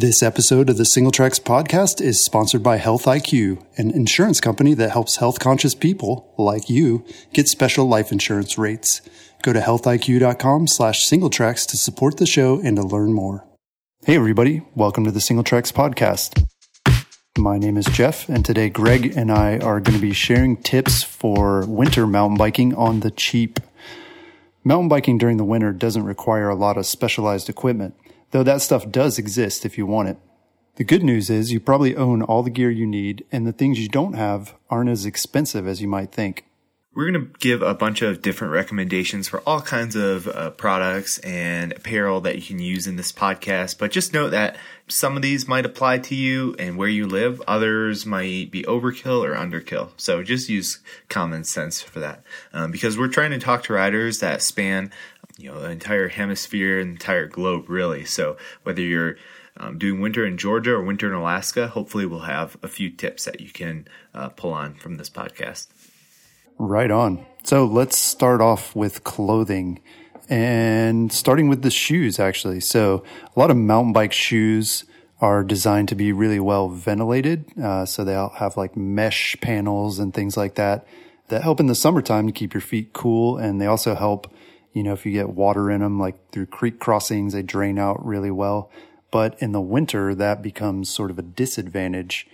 This episode of the Singletracks podcast is sponsored by Health IQ, an insurance company that helps health-conscious people, like you, get special life insurance rates. Go to healthiq.com/Singletracks to support the show and to learn more. Hey everybody, welcome to the Singletracks podcast. My name is Jeff, and today Greg and I are going to be sharing tips for winter mountain biking on the cheap. Mountain biking during the winter doesn't require a lot of specialized equipment, though that stuff does exist if you want it. The good news is you probably own all the gear you need, and the things you don't have aren't as expensive as you might think. We're going to give a bunch of different recommendations for all kinds of products and apparel that you can use in this podcast, but just note that some of these might apply to you and where you live. Others might be overkill or underkill, so just use common sense for that, because we're trying to talk to riders that span the entire hemisphere, entire globe, really. So whether you're doing winter in Georgia or winter in Alaska, hopefully we'll have a few tips that you can pull on from this podcast. Right on. So let's start off with clothing, and starting with the shoes, actually. So a lot of mountain bike shoes are designed to be really well ventilated. So they'll have like mesh panels and things like that that help in the summertime to keep your feet cool. And they also help, if you get water in them, like through creek crossings, they drain out really well. But in the winter, that becomes sort of a disadvantage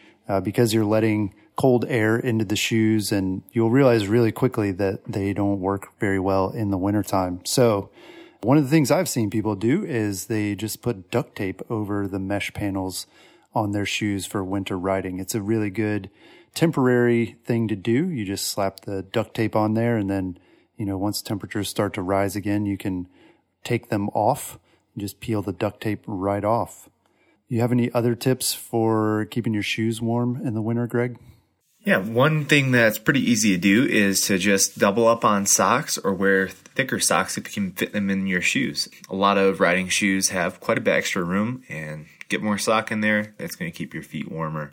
because you're letting cold air into the shoes, and you'll realize really quickly that they don't work very well in the wintertime. So one of the things I've seen people do is they just put duct tape over the mesh panels on their shoes for winter riding. It's a really good temporary thing to do. You just slap the duct tape on there, and then once temperatures start to rise again, you can take them off and just peel the duct tape right off. You have any other tips for keeping your shoes warm in the winter, Greg? Yeah, one thing that's pretty easy to do is to just double up on socks, or wear thicker socks if you can fit them in your shoes. A lot of riding shoes have quite a bit extra room, and get more sock in there. That's going to keep your feet warmer.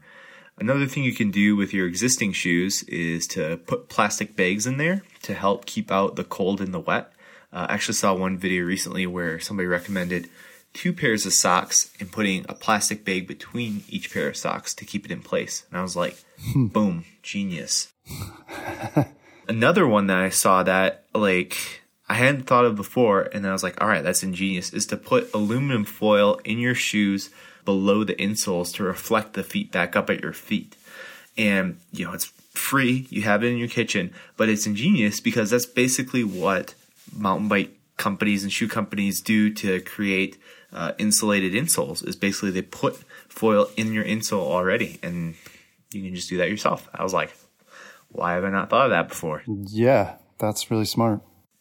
Another thing you can do with your existing shoes is to put plastic bags in there to help keep out the cold and the wet. I actually saw one video recently where somebody recommended 2 pairs of socks and putting a plastic bag between each pair of socks to keep it in place. And I was like, boom, genius. Another one that I saw that I hadn't thought of before, and I was like, all right, that's ingenious, is to put aluminum foil in your shoes below the insoles to reflect the feet back up at your feet. And, it's free. You have it in your kitchen, but it's ingenious because that's basically what mountain bike companies and shoe companies do to create insulated insoles, is basically they put foil in your insole already, and you can just do that yourself. I was like, why have I not thought of that before? Yeah, that's really smart.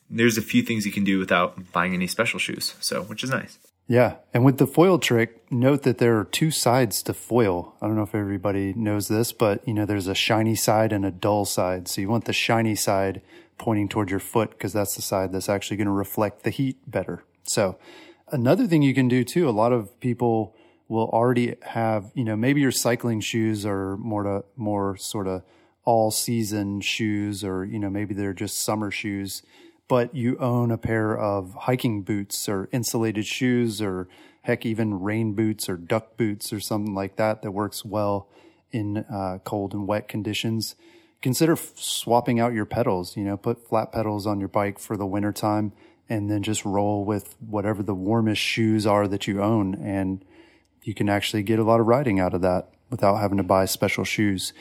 There's a few things you can do without buying any special shoes, which is nice. Yeah, and with the foil trick, note that there are 2 sides to foil. I don't know if everybody knows this, but there's a shiny side and a dull side. So you want the shiny side pointing toward your foot, because that's the side that's actually going to reflect the heat better. So another thing you can do too, a lot of people will already have, maybe your cycling shoes are more sort of all season shoes, or, maybe they're just summer shoes, but you own a pair of hiking boots or insulated shoes, or heck, even rain boots or duck boots or something like that, that works well in cold and wet conditions. Consider swapping out your pedals, put flat pedals on your bike for the winter time, and then just roll with whatever the warmest shoes are that you own. And you can actually get a lot of riding out of that without having to buy special shoes.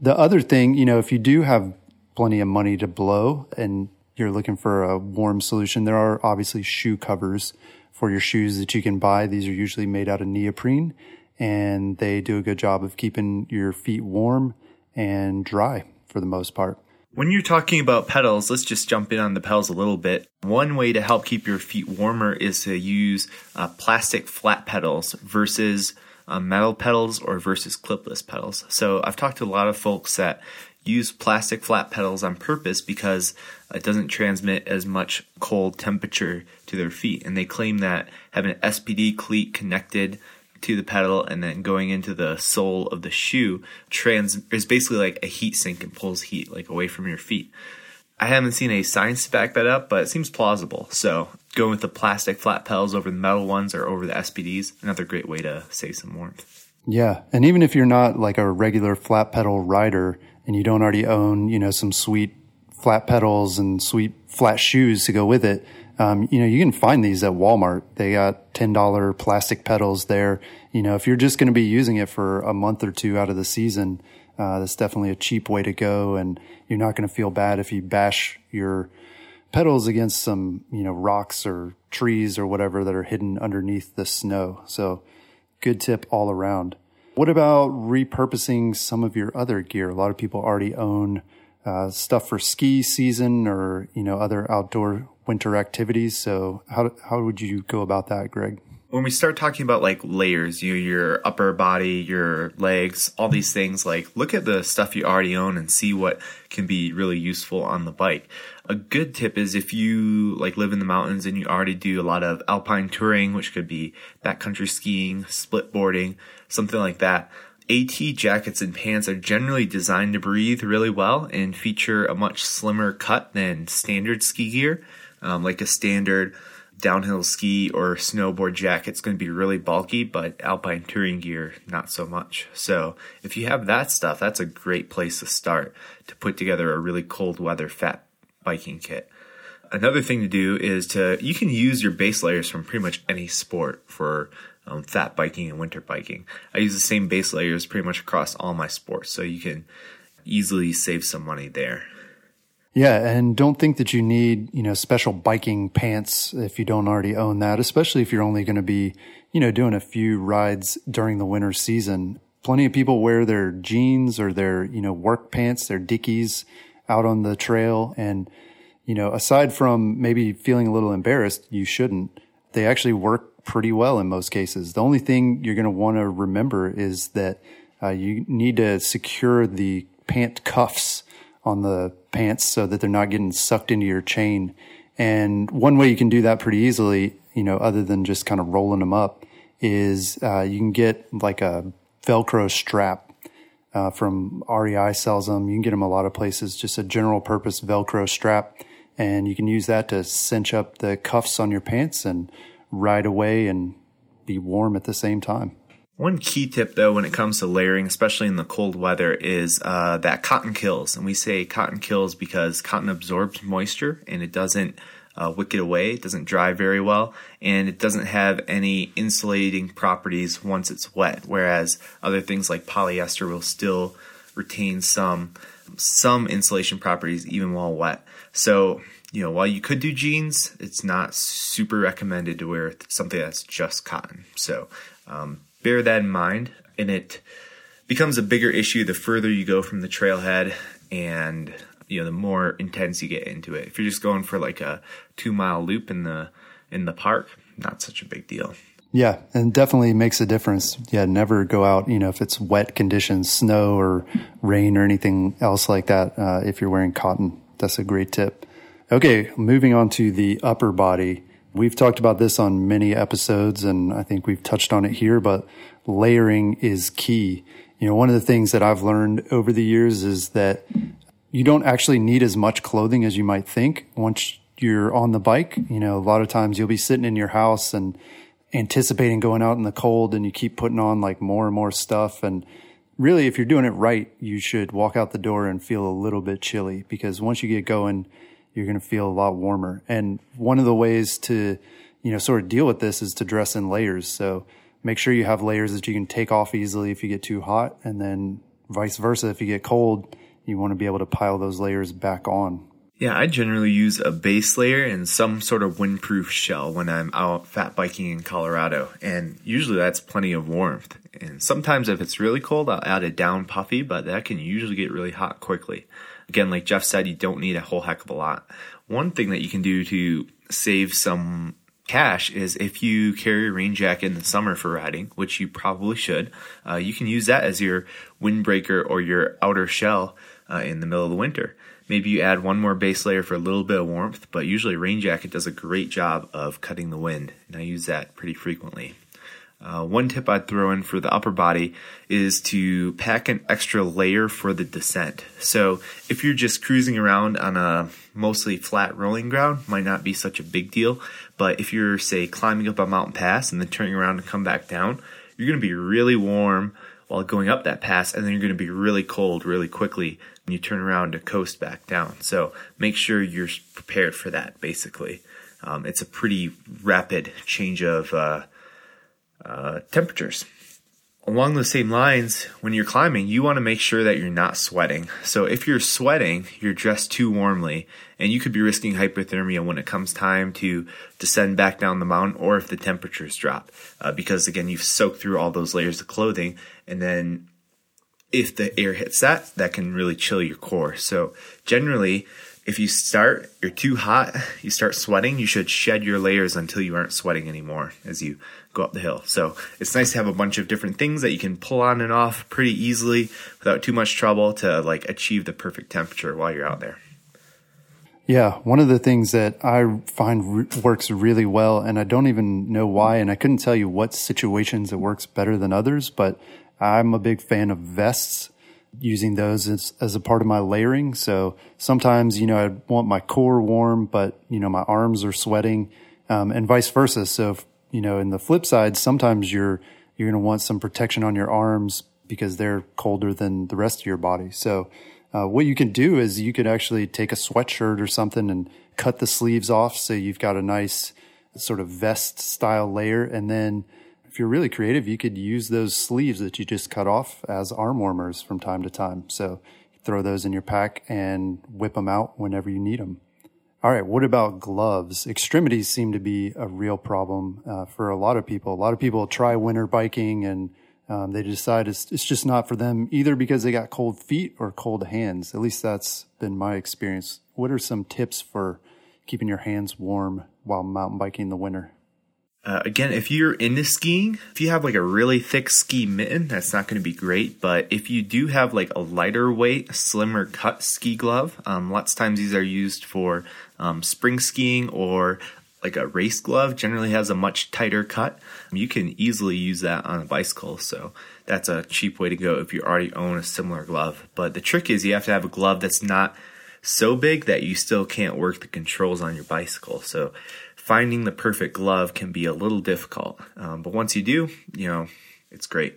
The other thing, if you do have plenty of money to blow and you're looking for a warm solution, there are obviously shoe covers for your shoes that you can buy. These are usually made out of neoprene, and they do a good job of keeping your feet warm and dry for the most part. When you're talking about pedals, let's just jump in on the pedals a little bit. One way to help keep your feet warmer is to use plastic flat pedals versus metal pedals, or versus clipless pedals. So I've talked to a lot of folks that use plastic flat pedals on purpose because it doesn't transmit as much cold temperature to their feet. And they claim that having an SPD cleat connected to the pedal and then going into the sole of the shoe is basically like a heat sink and pulls heat away from your feet. I haven't seen any science to back that up, but it seems plausible. So going with the plastic flat pedals over the metal ones or over the SPDs, another great way to save some warmth. Yeah. And even if you're not like a regular flat pedal rider and you don't already own, you know, some sweet flat pedals and sweet flat shoes to go with it, you know, you can find these at Walmart. They got $10 plastic pedals there. You know, if you're just going to be using it for a month or two out of the season, that's definitely a cheap way to go. And you're not going to feel bad if you bash your pedals against some, you know, rocks or trees or whatever that are hidden underneath the snow. So good tip all around. What about repurposing some of your other gear? A lot of people already own stuff for ski season or, you know, other outdoor winter activities. So how would you go about that, Greg? When we start talking about like layers, your upper body, your legs, all these things, like look at the stuff you already own and see what can be really useful on the bike. A good tip is if you like live in the mountains and you already do a lot of alpine touring, which could be backcountry skiing, split boarding, something like that. AT jackets and pants are generally designed to breathe really well and feature a much slimmer cut than standard ski gear, like a standard downhill ski or snowboard jacket's going to be really bulky, but alpine touring gear, not so much. So if you have that stuff, that's a great place to start to put together a really cold weather fat biking kit. Another thing to do is you can use your base layers from pretty much any sport for fat biking and winter biking. I use the same base layers pretty much across all my sports, so you can easily save some money there. Yeah, and don't think that you need, you know, special biking pants if you don't already own that, especially if you're only going to be, you know, doing a few rides during the winter season. Plenty of people wear their jeans or their, you know, work pants, their Dickies out on the trail. And, you know, aside from maybe feeling a little embarrassed, you shouldn't. They actually work pretty well in most cases. The only thing you're going to want to remember is that you need to secure the pant cuffs on the pants so that they're not getting sucked into your chain. And one way you can do that pretty easily, you know, other than just kind of rolling them up, is you can get like a Velcro strap from REI sells them. You can get them a lot of places, just a general purpose Velcro strap. And you can use that to cinch up the cuffs on your pants and ride away and be warm at the same time. One key tip, though, when it comes to layering, especially in the cold weather, is that cotton kills. And we say cotton kills because cotton absorbs moisture and it doesn't wick it away. It doesn't dry very well, and it doesn't have any insulating properties once it's wet, whereas other things like polyester will still retain some insulation properties even while wet. So, you know, while you could do jeans, it's not super recommended to wear something that's just cotton. So, bear that in mind, and it becomes a bigger issue the further you go from the trailhead and, you know, the more intense you get into it. If you're just going for like a 2-mile loop in the park, not such a big deal. Yeah, and definitely makes a difference. Yeah, never go out, you know, if it's wet conditions, snow or rain or anything else like that, if you're wearing cotton. That's a great tip. Okay, moving on to the upper body. We've talked about this on many episodes, and I think we've touched on it here, but layering is key. You know, one of the things that I've learned over the years is that you don't actually need as much clothing as you might think once you're on the bike. You know, a lot of times you'll be sitting in your house and anticipating going out in the cold, and you keep putting on like more and more stuff. And really, if you're doing it right, you should walk out the door and feel a little bit chilly, because once you get going, you're going to feel a lot warmer. And one of the ways to, you know, sort of deal with this is to dress in layers. So make sure you have layers that you can take off easily if you get too hot, and then vice versa. If you get cold, you want to be able to pile those layers back on. Yeah, I generally use a base layer and some sort of windproof shell when I'm out fat biking in Colorado. And usually that's plenty of warmth. And sometimes if it's really cold, I'll add a down puffy, but that can usually get really hot quickly. Again, like Jeff said, you don't need a whole heck of a lot. One thing that you can do to save some cash is if you carry a rain jacket in the summer for riding, which you probably should, you can use that as your windbreaker or your outer shell in the middle of the winter. Maybe you add one more base layer for a little bit of warmth, but usually a rain jacket does a great job of cutting the wind, and I use that pretty frequently. One tip I'd throw in for the upper body is to pack an extra layer for the descent. So if you're just cruising around on a mostly flat rolling ground, might not be such a big deal. But if you're, say, climbing up a mountain pass and then turning around and come back down, you're going to be really warm while going up that pass, and then you're going to be really cold really quickly when you turn around to coast back down. So make sure you're prepared for that, basically. It's a pretty rapid change of temperatures. Along those same lines, when you're climbing, you want to make sure that you're not sweating. So if you're sweating, you're dressed too warmly, and you could be risking hypothermia when it comes time to descend back down the mountain, or if the temperatures drop, because again, you've soaked through all those layers of clothing, and then if the air hits that, that can really chill your core. So generally, if you start, you're too hot, you start sweating, you should shed your layers until you aren't sweating anymore as you go up the hill. So it's nice to have a bunch of different things that you can pull on and off pretty easily without too much trouble to like achieve the perfect temperature while you're out there. Yeah, one of the things that I find works really well, and I don't even know why, and I couldn't tell you what situations it works better than others, but I'm a big fan of vests. Using those as a part of my layering. So sometimes, I want my core warm, but, my arms are sweating, and vice versa. So, in the flip side, sometimes you're going to want some protection on your arms because they're colder than the rest of your body. So, what you can do is you could actually take a sweatshirt or something and cut the sleeves off. So you've got a nice sort of vest style layer. And then, if you're really creative, you could use those sleeves that you just cut off as arm warmers from time to time. So throw those in your pack and whip them out whenever you need them. All right. What about gloves? Extremities seem to be a real problem for a lot of people. A lot of people try winter biking and they decide it's just not for them either because they got cold feet or cold hands. At least that's been my experience. What are some tips for keeping your hands warm while mountain biking in the winter? Again, if you're into skiing, if you have like a really thick ski mitten, that's not going to be great. But if you do have like a lighter weight, slimmer cut ski glove, lots of times these are used for spring skiing, or like a race glove generally has a much tighter cut. You can easily use that on a bicycle. So that's a cheap way to go if you already own a similar glove. But the trick is you have to have a glove that's not so big that you still can't work the controls on your bicycle. So finding the perfect glove can be a little difficult, but once you do, it's great.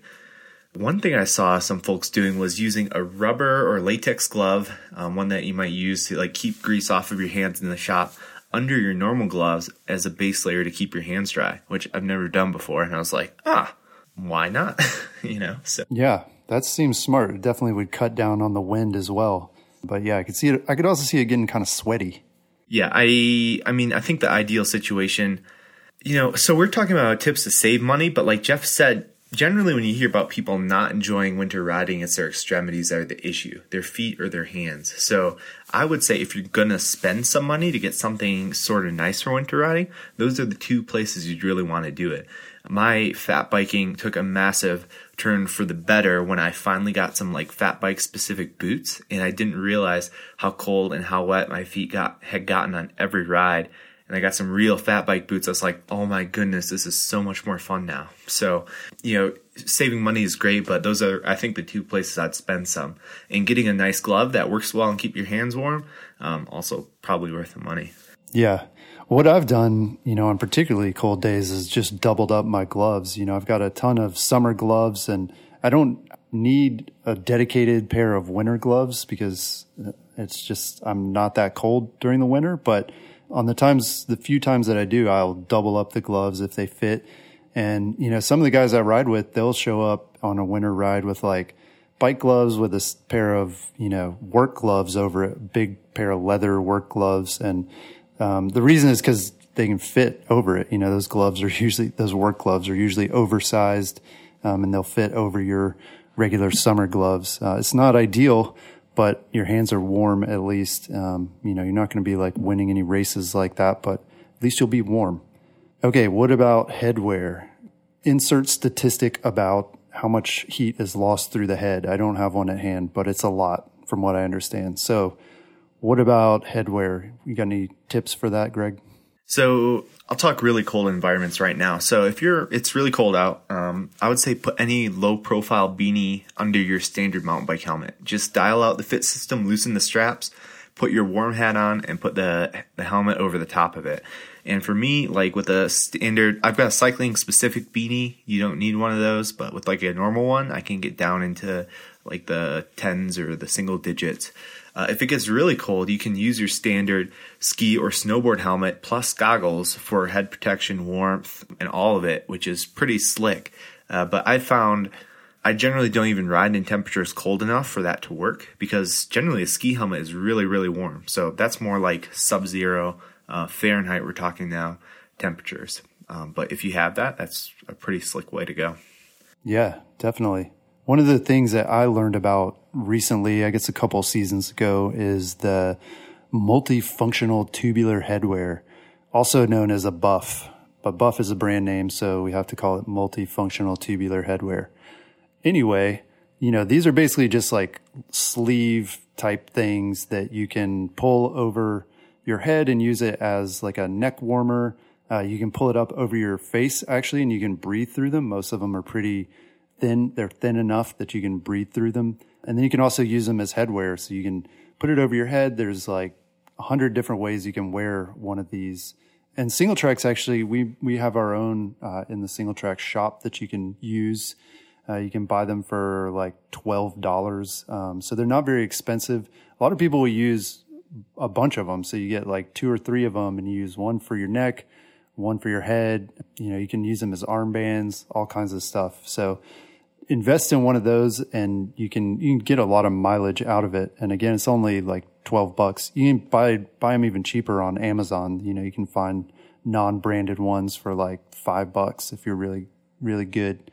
One thing I saw some folks doing was using a rubber or latex glove, one that you might use to like keep grease off of your hands in the shop, under your normal gloves as a base layer to keep your hands dry, which I've never done before. And I was like, why not? So yeah, that seems smart. It definitely would cut down on the wind as well. But yeah, I could see it. I could also see it getting kind of sweaty. Yeah, I mean, I think the ideal situation, so we're talking about tips to save money, but like Jeff said, generally when you hear about people not enjoying winter riding, it's their extremities that are the issue, their feet or their hands. So I would say if you're going to spend some money to get something sort of nice for winter riding, those are the two places you'd really want to do it. My fat biking took a massive turn for the better when I finally got some like fat bike specific boots, and I didn't realize how cold and how wet my feet had gotten on every ride. And I got some real fat bike boots. I was like, oh my goodness, this is so much more fun now. So, saving money is great, but those are, I think, the two places I'd spend some. And getting a nice glove that works well and keep your hands warm, also probably worth the money. Yeah. What I've done, on particularly cold days is just doubled up my gloves. I've got a ton of summer gloves, and I don't need a dedicated pair of winter gloves because it's just, I'm not that cold during the winter. But on the few times that I do, I'll double up the gloves if they fit. And, some of the guys I ride with, they'll show up on a winter ride with like bike gloves with a pair of, work gloves over it, a big pair of leather work gloves. And, the reason is because they can fit over it. Those work gloves are usually oversized, and they'll fit over your regular summer gloves. It's not ideal, but your hands are warm at least. You're not going to be like winning any races like that, but at least you'll be warm. Okay. What about headwear? Insert statistic about how much heat is lost through the head. I don't have one at hand, but it's a lot from what I understand. So, what about headwear? You got any tips for that, Greg? So I'll talk really cold environments right now. So if it's really cold out, I would say put any low profile beanie under your standard mountain bike helmet. Just dial out the fit system, loosen the straps, put your warm hat on, and put the helmet over the top of it. And for me, like with a standard, I've got a cycling specific beanie. You don't need one of those, but with like a normal one, I can get down into like the tens or the single digits. If it gets really cold, you can use your standard ski or snowboard helmet plus goggles for head protection, warmth, and all of it, which is pretty slick. But I found I generally don't even ride in temperatures cold enough for that to work, because generally a ski helmet is really, really warm. So that's more like sub-zero Fahrenheit, we're talking now, temperatures. But if you have that, that's a pretty slick way to go. Yeah, definitely. One of the things that I learned about recently, I guess a couple seasons ago, is the multifunctional tubular headwear, also known as a buff. But buff is a brand name, so we have to call it multifunctional tubular headwear. Anyway, you know, these are basically just like sleeve type things that you can pull over your head and use it as like a neck warmer. You can pull it up over your face, actually, and you can breathe through them. Most of them are pretty thin. They're thin enough that you can breathe through them. And then you can also use them as headwear. So you can put it over your head. There's like 100 different ways you can wear one of these. And Singletracks, actually, we have our own in the Singletracks shop that you can use. You can buy them for like $12. So they're not very expensive. A lot of people will use a bunch of them. So you get like 2 or 3 of them, and you use one for your neck, one for your head. You know, you can use them as armbands, all kinds of stuff. So invest in one of those, and you can get a lot of mileage out of it. And again, it's only like $12. You can buy them even cheaper on Amazon. You know, you can find non-branded ones for like $5 if you're really, really good.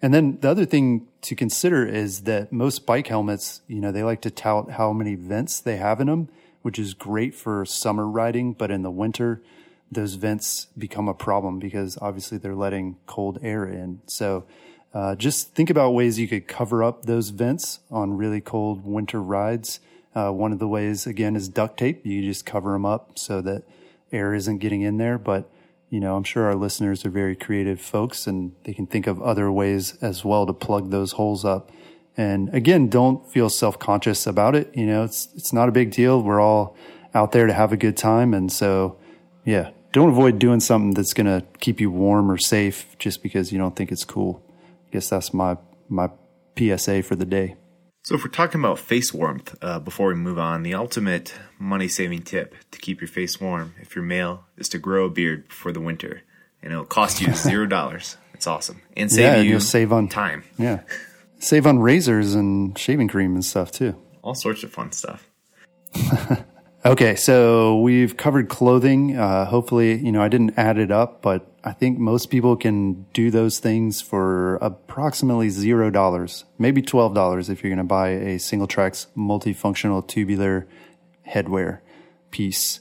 And then the other thing to consider is that most bike helmets, you know, they like to tout how many vents they have in them, which is great for summer riding. But in the winter, those vents become a problem because obviously they're letting cold air in. So just think about ways you could cover up those vents on really cold winter rides. One of the ways, again, is duct tape. You just cover them up so that air isn't getting in there. But, you know, I'm sure our listeners are very creative folks, and they can think of other ways as well to plug those holes up. And again, don't feel self-conscious about it. You know, it's not a big deal. We're all out there to have a good time. And so, yeah, don't avoid doing something that's going to keep you warm or safe just because you don't think it's cool. I guess that's my PSA for the day. So if we're talking about face warmth, before we move on, the ultimate money-saving tip to keep your face warm if you're male is to grow a beard before the winter. And it'll cost you $0. It's awesome. And you'll save on time. Yeah. Save on razors and shaving cream and stuff too. All sorts of fun stuff. Okay, so we've covered clothing. Hopefully, you know, I didn't add it up, but I think most people can do those things for approximately $0, maybe $12 if you're going to buy a Singletracks multifunctional tubular headwear piece.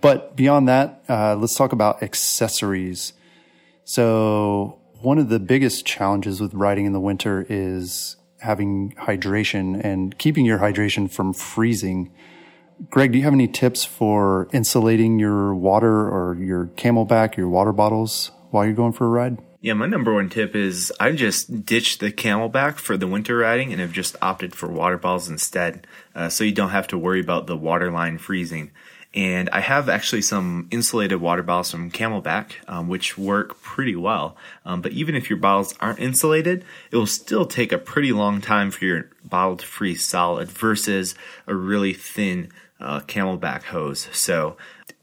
But beyond that, let's talk about accessories. So one of the biggest challenges with riding in the winter is having hydration and keeping your hydration from freezing. Greg, do you have any tips for insulating your water or your CamelBak, your water bottles, while you're going for a ride? Yeah, my number one tip is I just ditched the CamelBak for the winter riding and have just opted for water bottles instead, so you don't have to worry about the water line freezing. And I have actually some insulated water bottles from CamelBak, which work pretty well. But even if your bottles aren't insulated, it will still take a pretty long time for your bottle to freeze solid versus a really thin CamelBak hose. So,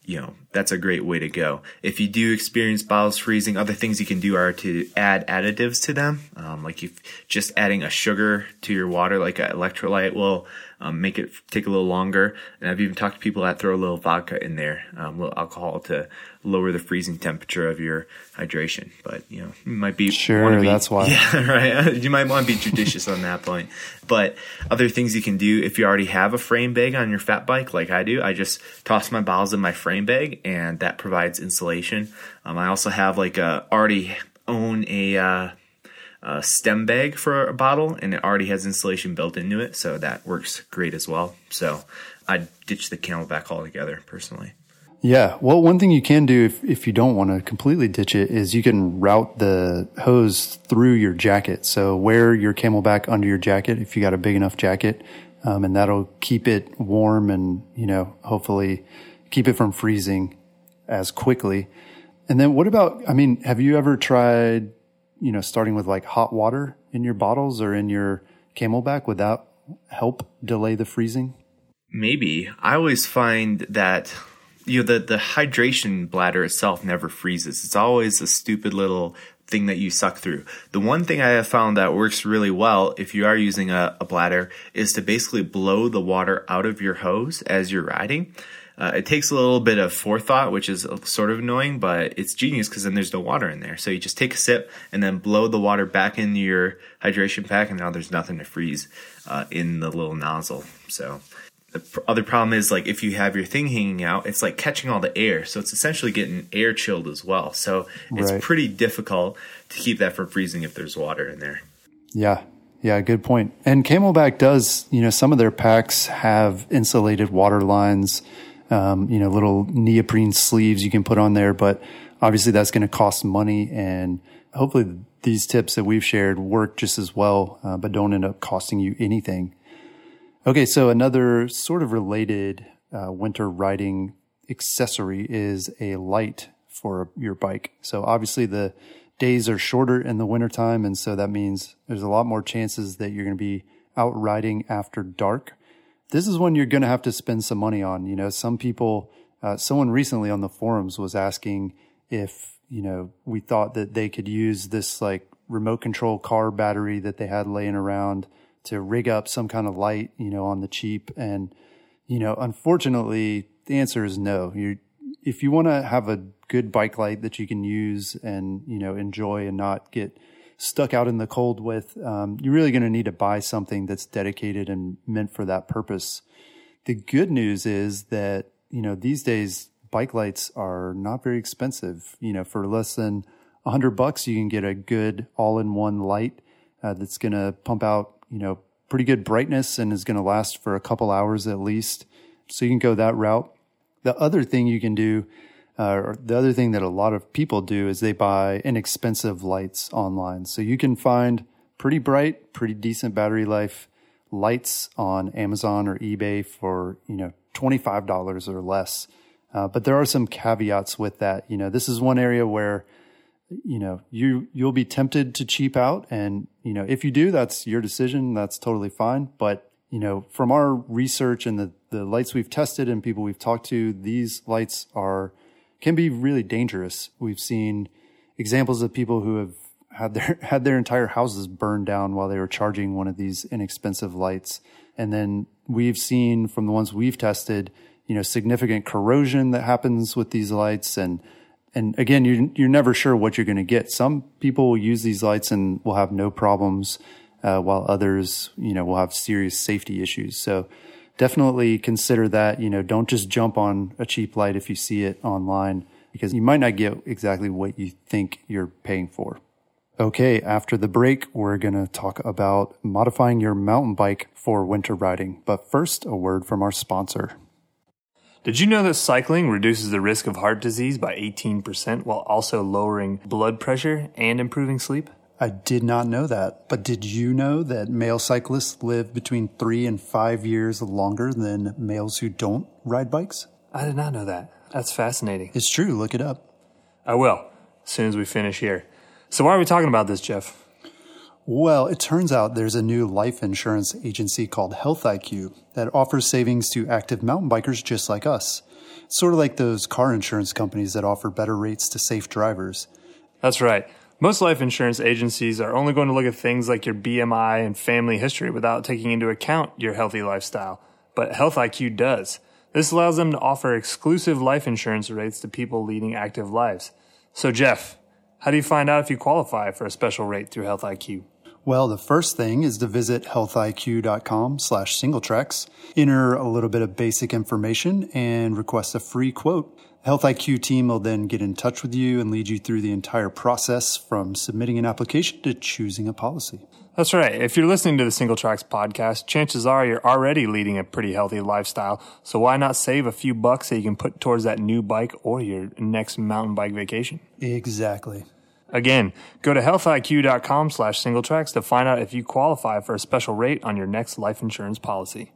you know, that's a great way to go. If you do experience bottles freezing, other things you can do are to add additives to them. Like if just adding a sugar to your water, like an electrolyte, will make it take a little longer. And I've even talked to people that throw a little vodka in there, a little alcohol to lower the freezing temperature of your hydration. But, you know, you might be... Sure, that's why. Yeah, right. You might want to be judicious on that point. But other things you can do, if you already have a frame bag on your fat bike, like I do, I just toss my bottles in my frame bag, and that provides insulation. I also have like a stem bag for a bottle, and it already has insulation built into it, so that works great as well. So I ditched the CamelBak altogether personally. Yeah. Well, one thing you can do if you don't want to completely ditch it is you can route the hose through your jacket. So wear your CamelBak under your jacket if you got a big enough jacket, and that'll keep it warm and, you know, hopefully keep it from freezing as quickly. And then what about, I mean, have you ever tried, you know, starting with like hot water in your bottles or in your CamelBak? Would that help delay the freezing? Maybe. I always find that, you know, the hydration bladder itself never freezes. It's always a stupid little thing that you suck through. The one thing I have found that works really well if you are using a bladder is to basically blow the water out of your hose as you're riding. It takes a little bit of forethought, which is sort of annoying, but it's genius because then there's no water in there. So you just take a sip and then blow the water back into your hydration pack, and now there's nothing to freeze in the little nozzle. So the other problem is, like, if you have your thing hanging out, it's like catching all the air. So it's essentially getting air chilled as well. So it's pretty difficult to keep that from freezing if there's water in there. Yeah. Yeah. Good point. And CamelBak does, you know, some of their packs have insulated water lines, you know, little neoprene sleeves you can put on there, but obviously that's going to cost money. And hopefully these tips that we've shared work just as well, but don't end up costing you anything. Okay, so another sort of related winter riding accessory is a light for your bike. So obviously the days are shorter in the wintertime, and so that means there's a lot more chances that you're going to be out riding after dark. This is one you're going to have to spend some money on. You know, some people, someone recently on the forums was asking if, you know, we thought that they could use this like remote control car battery that they had laying around to rig up some kind of light, you know, on the cheap. And, you know, unfortunately, the answer is no. If you want to have a good bike light that you can use and, you know, enjoy and not get stuck out in the cold with, you're really going to need to buy something that's dedicated and meant for that purpose. The good news is that, you know, these days bike lights are not very expensive. You know, for less than $100, you can get a good all-in-one light that's going to pump out, you know, pretty good brightness and is going to last for a couple hours at least. So you can go that route. The other thing you can do, or the other thing that a lot of people do, is they buy inexpensive lights online. So you can find pretty bright, pretty decent battery life lights on Amazon or eBay for, you know, $25 or less. But there are some caveats with that. You know, this is one area where, you know, you'll be tempted to cheap out. And, you know, if you do, that's your decision. That's totally fine. But, you know, from our research and the lights we've tested and people we've talked to, these lights can be really dangerous. We've seen examples of people who have had their entire houses burned down while they were charging one of these inexpensive lights. And then we've seen from the ones we've tested, you know, significant corrosion that happens with these lights. And again, you're never sure what you're going to get. Some people will use these lights and will have no problems, while others, you know, will have serious safety issues. So definitely consider that. You know, don't just jump on a cheap light if you see it online, because you might not get exactly what you think you're paying for. Okay, after the break, we're going to talk about modifying your mountain bike for winter riding. But first, a word from our sponsor. Did you know that cycling reduces the risk of heart disease by 18% while also lowering blood pressure and improving sleep? I did not know that. But did you know that male cyclists live between 3 and 5 years longer than males who don't ride bikes? I did not know that. That's fascinating. It's true. Look it up. I will, as soon as we finish here. So why are we talking about this, Jeff? Well, it turns out there's a new life insurance agency called Health IQ that offers savings to active mountain bikers just like us. It's sort of like those car insurance companies that offer better rates to safe drivers. That's right. Most life insurance agencies are only going to look at things like your BMI and family history without taking into account your healthy lifestyle. But Health IQ does. This allows them to offer exclusive life insurance rates to people leading active lives. So, Jeff, how do you find out if you qualify for a special rate through Health IQ? Well, the first thing is to visit healthiq.com/Singletracks, enter a little bit of basic information, and request a free quote. The Health IQ team will then get in touch with you and lead you through the entire process, from submitting an application to choosing a policy. That's right. If you're listening to the Singletracks podcast, chances are you're already leading a pretty healthy lifestyle. So why not save a few bucks that you can put towards that new bike or your next mountain bike vacation? Exactly. Again, go to healthiq.com/Singletracks to find out if you qualify for a special rate on your next life insurance policy.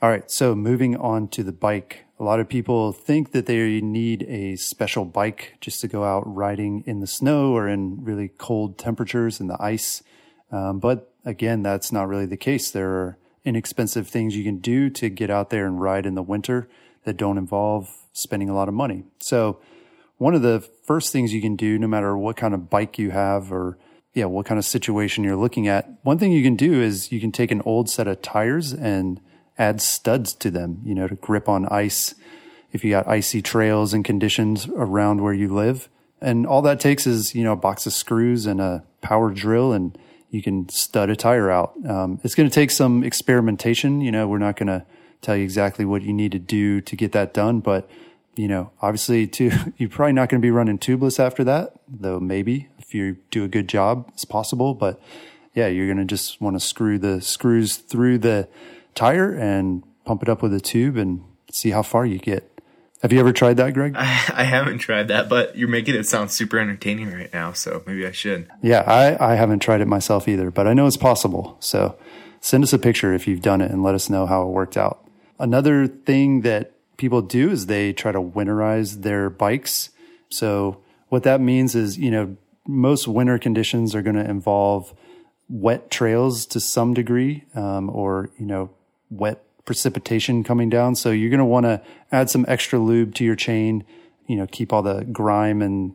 All right. So moving on to the bike. A lot of people think that they need a special bike just to go out riding in the snow or in really cold temperatures and the ice. But again, that's not really the case. There are inexpensive things you can do to get out there and ride in the winter that don't involve spending a lot of money. So one of the first things you can do, no matter what kind of bike you have or what kind of situation you're looking at, one thing you can do is you can take an old set of tires and add studs to them, to grip on ice if you got icy trails and conditions around where you live. And all that takes is, a box of screws and a power drill, and you can stud a tire out. It's going to take some experimentation. We're not going to tell you exactly what you need to do to get that done, but obviously you're probably not going to be running tubeless after that, though maybe if you do a good job, it's possible. But yeah, you're going to just want to screw the screws through the tire and pump it up with a tube and see how far you get. Have you ever tried that, Greg? I haven't tried that, but you're making it sound super entertaining right now, so maybe I should. Yeah, I haven't tried it myself either, but I know it's possible. So send us a picture if you've done it and let us know how it worked out. Another thing that people do is they try to winterize their bikes. So what that means is, most winter conditions are going to involve wet trails to some degree, or, wet precipitation coming down. So you're going to want to add some extra lube to your chain, keep all the grime and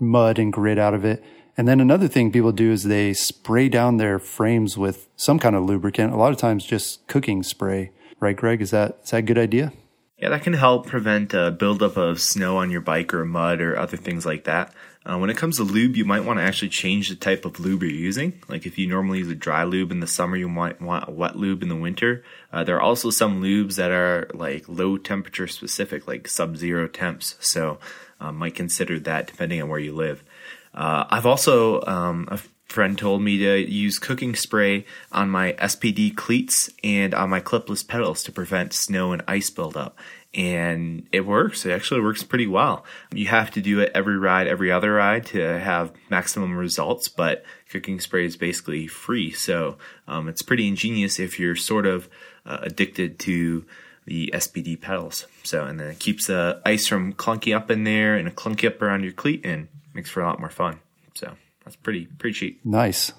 mud and grit out of it. And then another thing people do is they spray down their frames with some kind of lubricant, a lot of times just cooking spray. Right, Greg? Is that a good idea? Yeah, that can help prevent a buildup of snow on your bike or mud or other things like that. When it comes to lube, you might want to actually change the type of lube you're using. Like if you normally use a dry lube in the summer, you might want a wet lube in the winter. There are also some lubes that are like low temperature specific, like sub-zero temps. So might consider that depending on where you live. I've also, a friend told me to use cooking spray on my SPD cleats and on my clipless pedals to prevent snow and ice buildup. And it works. It actually works pretty well. You have to do it every ride, every other ride to have maximum results, but cooking spray is basically free. So it's pretty ingenious if you're sort of addicted to the SPD pedals. So, and then it keeps the ice from clunky up in there and a clunky up around your cleat and makes for a lot more fun. So that's pretty cheap. Nice.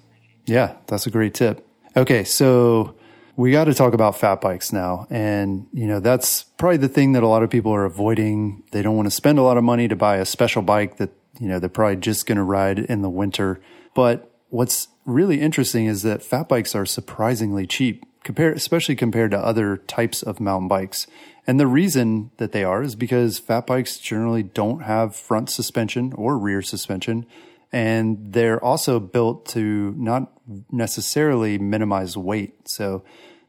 Yeah, that's a great tip. Okay, so we got to talk about fat bikes now. And, that's probably the thing that a lot of people are avoiding. They don't want to spend a lot of money to buy a special bike that, they're probably just going to ride in the winter. But what's really interesting is that fat bikes are surprisingly cheap, especially compared to other types of mountain bikes. And the reason that they are is because fat bikes generally don't have front suspension or rear suspension. And they're also built to not necessarily minimize weight. So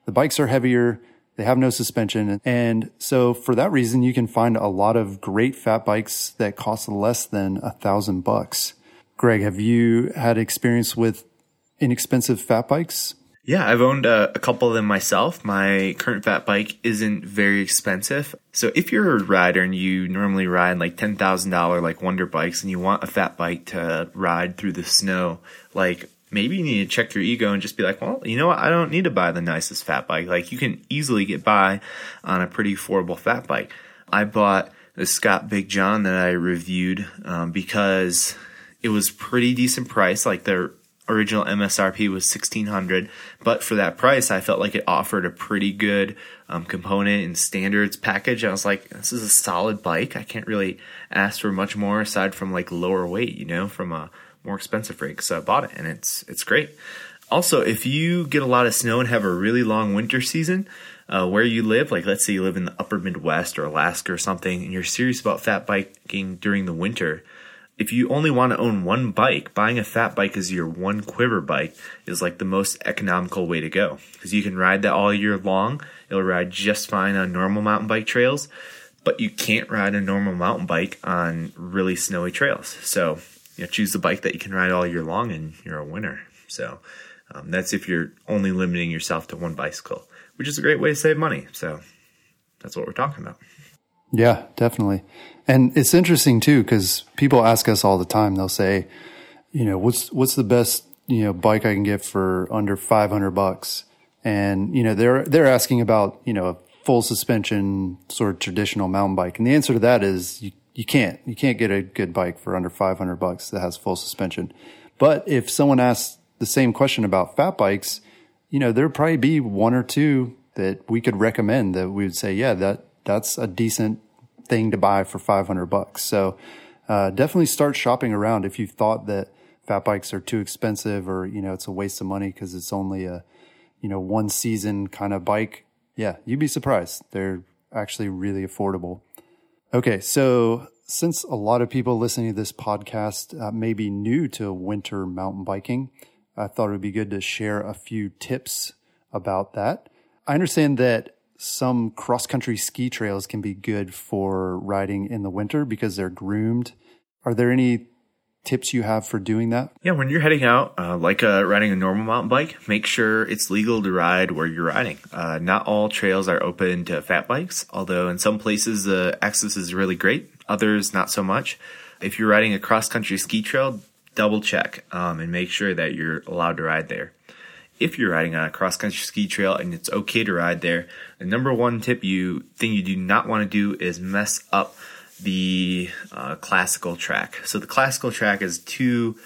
the bikes are heavier, they have no suspension. And so for that reason, you can find a lot of great fat bikes that cost less than $1,000. Greg, have you had experience with inexpensive fat bikes? Yeah, I've owned a couple of them myself. My current fat bike isn't very expensive. So if you're a rider and you normally ride like $10,000 like Wonder Bikes and you want a fat bike to ride through the snow, like maybe you need to check your ego and just be like, well, you know what? I don't need to buy the nicest fat bike. Like you can easily get by on a pretty affordable fat bike. I bought the Scott Big John that I reviewed because it was pretty decent price. Like the original MSRP was $1,600, but for that price, I felt like it offered a pretty good component and standards package. I was like, this is a solid bike. I can't really ask for much more aside from like lower weight, from a more expensive rig. So I bought it, and it's great. Also, if you get a lot of snow and have a really long winter season where you live, like let's say you live in the upper Midwest or Alaska or something, and you're serious about fat biking during the winter, if you only want to own one bike, buying a fat bike as your one quiver bike is like the most economical way to go because you can ride that all year long. It'll ride just fine on normal mountain bike trails, but you can't ride a normal mountain bike on really snowy trails. So choose the bike that you can ride all year long and you're a winner. So That's if you're only limiting yourself to one bicycle, which is a great way to save money. So that's what we're talking about. Yeah, definitely. And it's interesting too, because people ask us all the time, they'll say, you know, what's the best, you know, bike I can get for under $500? And, you know, they're asking about, you know, a full suspension sort of traditional mountain bike. And the answer to that is you can't get a good bike for under $500 that has full suspension. But if someone asks the same question about fat bikes, you know, there'd probably be one or two that we could recommend that we would say, yeah, that's a decent thing to buy for $500. So, definitely start shopping around if you've thought that fat bikes are too expensive or, you know, it's a waste of money because it's only a, you know, one season kind of bike. Yeah, you'd be surprised. They're actually really affordable. Okay, so since a lot of people listening to this podcast may be new to winter mountain biking, I thought it would be good to share a few tips about that. I understand that some cross-country ski trails can be good for riding in the winter because they're groomed. Are there any tips you have for doing that? Yeah, when you're heading out, riding a normal mountain bike, make sure it's legal to ride where you're riding. Not all trails are open to fat bikes, although in some places the access is really great, others not so much. If you're riding a cross-country ski trail, double check and make sure that you're allowed to ride there. If you're riding on a cross-country ski trail and it's okay to ride there, the number one tip you do not want to do is mess up the classical track. So the classical track is two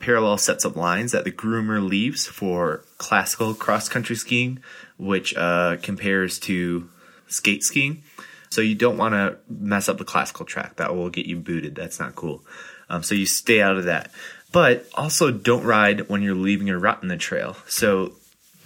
parallel sets of lines that the groomer leaves for classical cross-country skiing, which compares to skate skiing. So you don't want to mess up the classical track. That will get you booted. That's not cool. So you stay out of that. But also don't ride when you're leaving a rut in the trail. So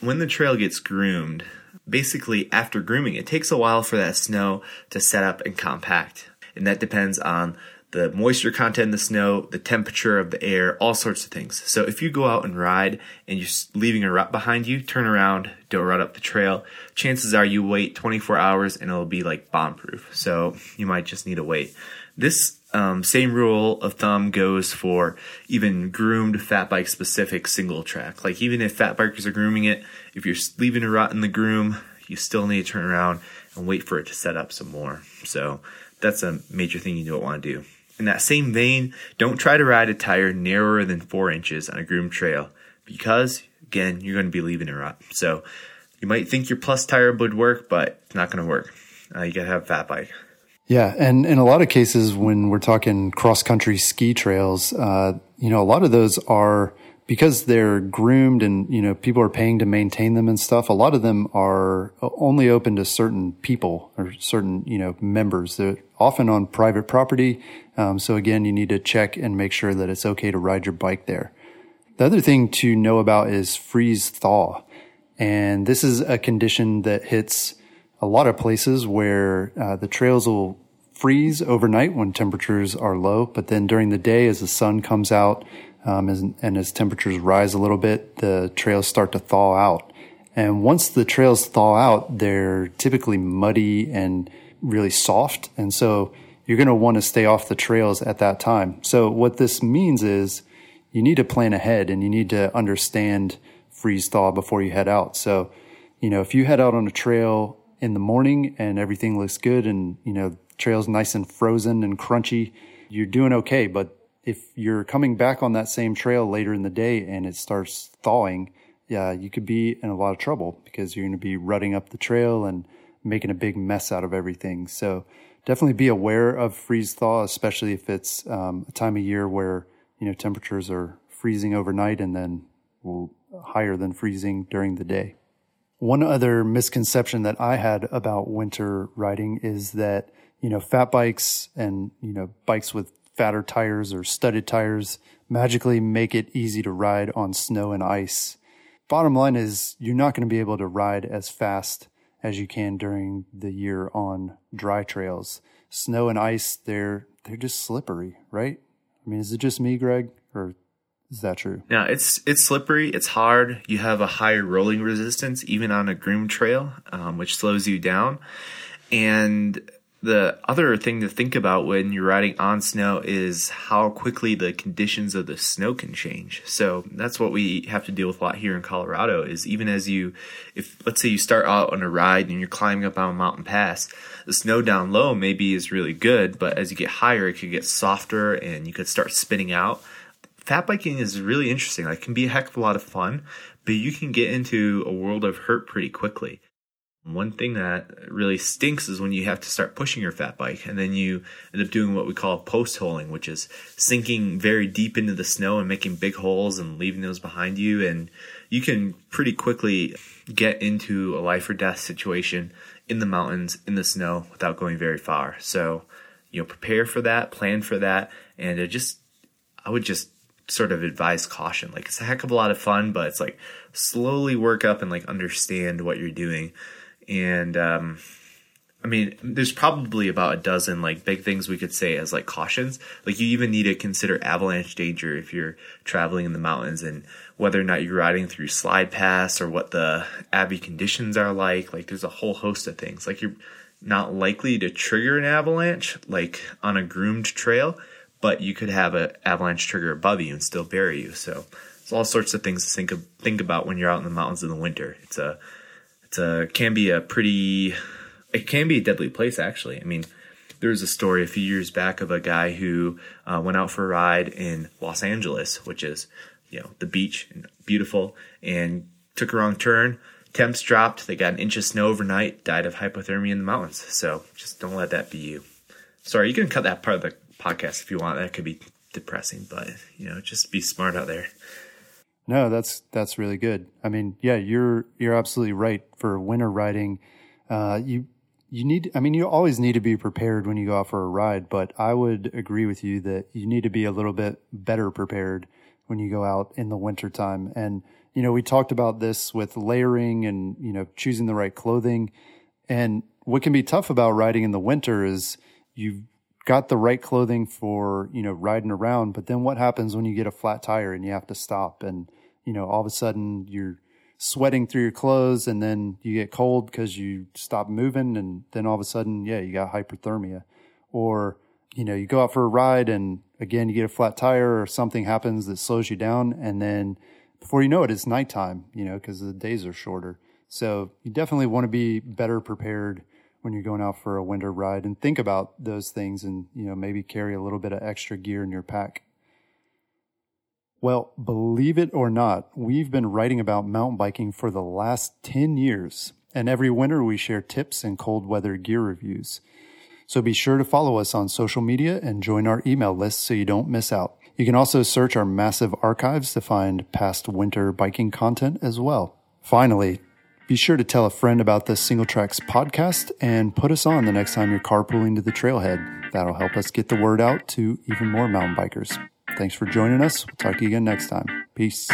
when the trail gets groomed, basically after grooming, it takes a while for that snow to set up and compact. And that depends on the moisture content in the snow, the temperature of the air, all sorts of things. So if you go out and ride and you're leaving a rut behind you, turn around, don't rut up the trail. Chances are you wait 24 hours and it'll be like bomb-proof. So you might just need to wait. This same rule of thumb goes for even groomed fat bike specific single track. Like even if fat bikers are grooming it, if you're leaving a rut in the groom, you still need to turn around and wait for it to set up some more. So that's a major thing you don't want to do. In that same vein, don't try to ride a tire narrower than 4 inches on a groomed trail because, again, you're going to be leaving a rut. So you might think your plus tire would work, but it's not going to work. You got to have a fat bike. Yeah, and in a lot of cases when we're talking cross-country ski trails, you know, a lot of those are, because they're groomed and, you know, people are paying to maintain them and stuff, a lot of them are only open to certain people or certain, you know, members. They're often on private property. So again, you need to check and make sure that it's okay to ride your bike there. The other thing to know about is freeze thaw. And this is a condition that hits a lot of places where the trails will freeze overnight when temperatures are low, but then during the day as the sun comes out and as temperatures rise a little bit, the trails start to thaw out. And once the trails thaw out, they're typically muddy and really soft. And so you're going to want to stay off the trails at that time. So what this means is you need to plan ahead and you need to understand freeze thaw before you head out. So, you know, if you head out on a trail in the morning and everything looks good and, you know, trail's nice and frozen and crunchy, you're doing okay. But if you're coming back on that same trail later in the day and it starts thawing, yeah, you could be in a lot of trouble because you're going to be rutting up the trail and making a big mess out of everything. So definitely be aware of freeze thaw, especially if it's a time of year where, you know, temperatures are freezing overnight and then higher than freezing during the day. One other misconception that I had about winter riding is that, you know, fat bikes and, you know, bikes with fatter tires or studded tires magically make it easy to ride on snow and ice. Bottom line is you're not going to be able to ride as fast as you can during the year on dry trails. Snow and ice, they're just slippery, right? I mean, is it just me, Greg, or is that true? Yeah, it's slippery. It's hard. You have a higher rolling resistance, even on a groomed trail, which slows you down. And the other thing to think about when you're riding on snow is how quickly the conditions of the snow can change. So that's what we have to deal with a lot here in Colorado is even as let's say you start out on a ride and you're climbing up on a mountain pass, the snow down low maybe is really good, but as you get higher, it could get softer and you could start spinning out. Fat biking is really interesting. It can be a heck of a lot of fun, but you can get into a world of hurt pretty quickly. One thing that really stinks is when you have to start pushing your fat bike and then you end up doing what we call post holing, which is sinking very deep into the snow and making big holes and leaving those behind you. And you can pretty quickly get into a life or death situation in the mountains, in the snow, without going very far. So, prepare for that, plan for that. And I would just sort of advise caution. It's a heck of a lot of fun, but it's slowly work up and understand what you're doing. And, there's probably about a dozen big things we could say as cautions. You even need to consider avalanche danger if you're traveling in the mountains and whether or not you're riding through slide paths or what the Abbey conditions are like. There's a whole host of things. You're not likely to trigger an avalanche on a groomed trail, but you could have an avalanche trigger above you and still bury you. So there's all sorts of things to think about when you're out in the mountains in the winter. It can be a deadly place, actually. There was a story a few years back of a guy who went out for a ride in Los Angeles, which is, the beach, and beautiful, and took a wrong turn. Temps dropped. They got an inch of snow overnight, died of hypothermia in the mountains. So just don't let that be you. Sorry, you can cut that part of the podcast if you want. That could be depressing, but, just be smart out there. No, that's really good. You're absolutely right for winter riding. You always need to be prepared when you go out for a ride, but I would agree with you that you need to be a little bit better prepared when you go out in the winter time. And, we talked about this with layering and, choosing the right clothing. And what can be tough about riding in the winter is you've got the right clothing for, riding around, but then what happens when you get a flat tire and you have to stop and, all of a sudden you're sweating through your clothes and then you get cold because you stop moving and then all of a sudden, you got hyperthermia. Or, you go out for a ride and again, you get a flat tire or something happens that slows you down. And then before you know it, it's nighttime, because the days are shorter. So you definitely want to be better prepared when you're going out for a winter ride and think about those things and, maybe carry a little bit of extra gear in your pack. Well, believe it or not, we've been writing about mountain biking for the last 10 years, and every winter we share tips and cold weather gear reviews. So be sure to follow us on social media and join our email list so you don't miss out. You can also search our massive archives to find past winter biking content as well. Finally, be sure to tell a friend about the Singletracks podcast and put us on the next time you're carpooling to the trailhead. That'll help us get the word out to even more mountain bikers. Thanks for joining us. We'll talk to you again next time. Peace.